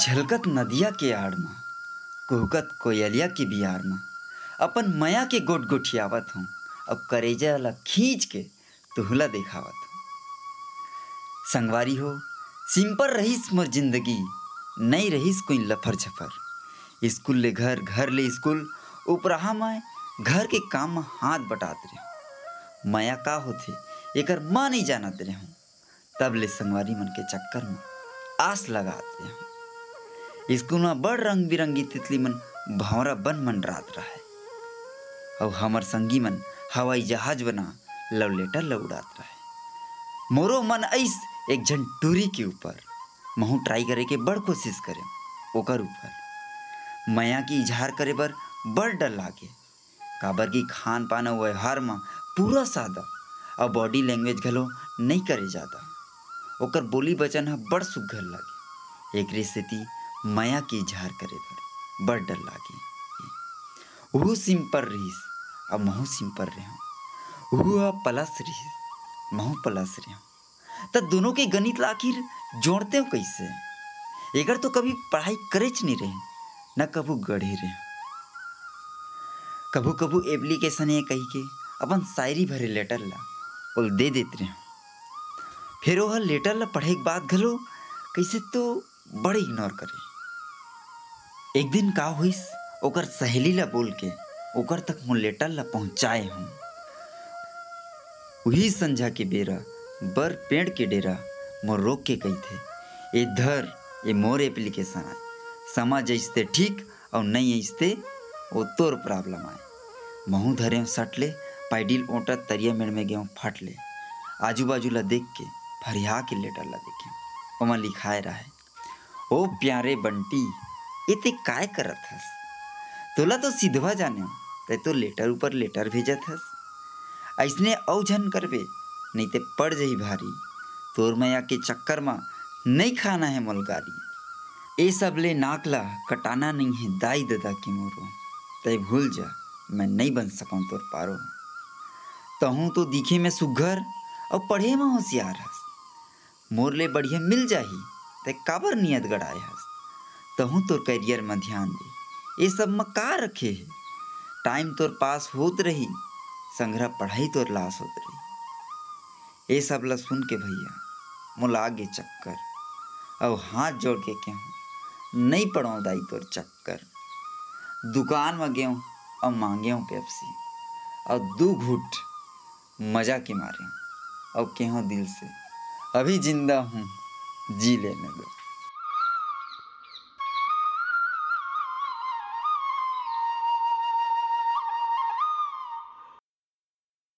झलकत नदिया के आड़ में, कुहकत कोयलिया के बिहार में, अपन माया के गोट गोठियावत हूँ। अब करेजा ला खींच के तुहला देखावत हूँ। संगवारी हो सिंपल रहीस मोर जिंदगी, नहीं रहीस कोई लफर झफर। स्कूल ले घर, घर ले स्कूल, उपराहा मैं घर के काम में हाथ बटात रहे। माया का होते एकर माँ नहीं जानत रहे हूँ। तब ले संगवारी मन के चक्कर में आस लगाते हैं। स्कूल में बड़ रंग बिरंगी तितली मन भौरा बन मंडरात रहा है। और हमर संगी मन हवाई जहाज बना लव लेटर लव उड़ात रहा है। मोरो मन ऐस एक झन टूरी के ऊपर महू ट्राई करे के बड़ कोशिश करे। ओकर ऊपर माया की इजहार करे पर बड़ डर लागे। काबर की खान पान और व्यवहार में पूरा सादा और बॉडी लैंग्वेज घलो नहीं करे जाता। ओकर बोली बचन है बड़ सुघर लागे। एक स्थिति माया की इजहार करे पर बड़ डर लागे। वह सिंपल रहीस अब महू सिंपल रहे। वह पलस रहीस महू पलस रहे। तो दोनों के गणित आखिर जोड़ते हो कैसे? एकर तो कभी पढ़ाई करेच नहीं रहे, ना कभू गढ़े रहे। कभू कभू एप्लीकेशन ये कही के अपन शायरी भरे लेटर ला ओल दे देते रहे। फिर वह लेटर ला पढ़े के बाद घलो कैसे तो बड़े इग्नोर करे। एक दिन का हुईस ओकर सहेली ला बोल के ओकर तक मोर लेटर ला पहुँचाए हूँ। वही संझा के बेरा बर पेड़ के डेरा मोर रोक के कही थे, ए धर ए मोर एप्लीकेशन आए। समा जैसते ठीक और नहीं ऐसते ओ तोर प्रॉब्लम आए। महू धरे सट ले पैडिल ओटा तरिया मेड़ में गेहूँ फट ले। आजू बाजू ला देख के फरिहा के लेटर ला देखे ओमा लिखाए रहा है, ओ प्यारे बंटी इते काय करत हस? तोला तो सीधवा जाने ते तो लेटर ऊपर लेटर भेजत हस। ऐसने औझन करबे नहीं ते पड़ जही भारी। तोर माया के चक्कर में नहीं खाना है मोलगारी। ए सब ले नाकला कटाना नहीं है दाई ददा के मोरो। तय भूल जा मैं नहीं बन सकूँ तोर पारो। तहूँ तो दिखे में सुघर और पढ़े में होशियार हस। मोर ले बढ़िया मिल जाही ते काबर नियत गड़ाए हस। तहूँ तोर करियर में ध्यान दे, ये सब में का रखे है। टाइम तोर पास होत रही, संग्रह पढ़ाई तोर लाश होत रही। ये सब ला सुन के भैया मोला आगे चक्कर। अब हाथ जोड़ के कहूँ नहीं पढ़ो दाई तोर चक्कर। दुकान में गयो और मांगे पेप्सी और दू घूट मजा के मारे और कहूँ दिल से, अभी जिंदा हूँ जी लेने दो।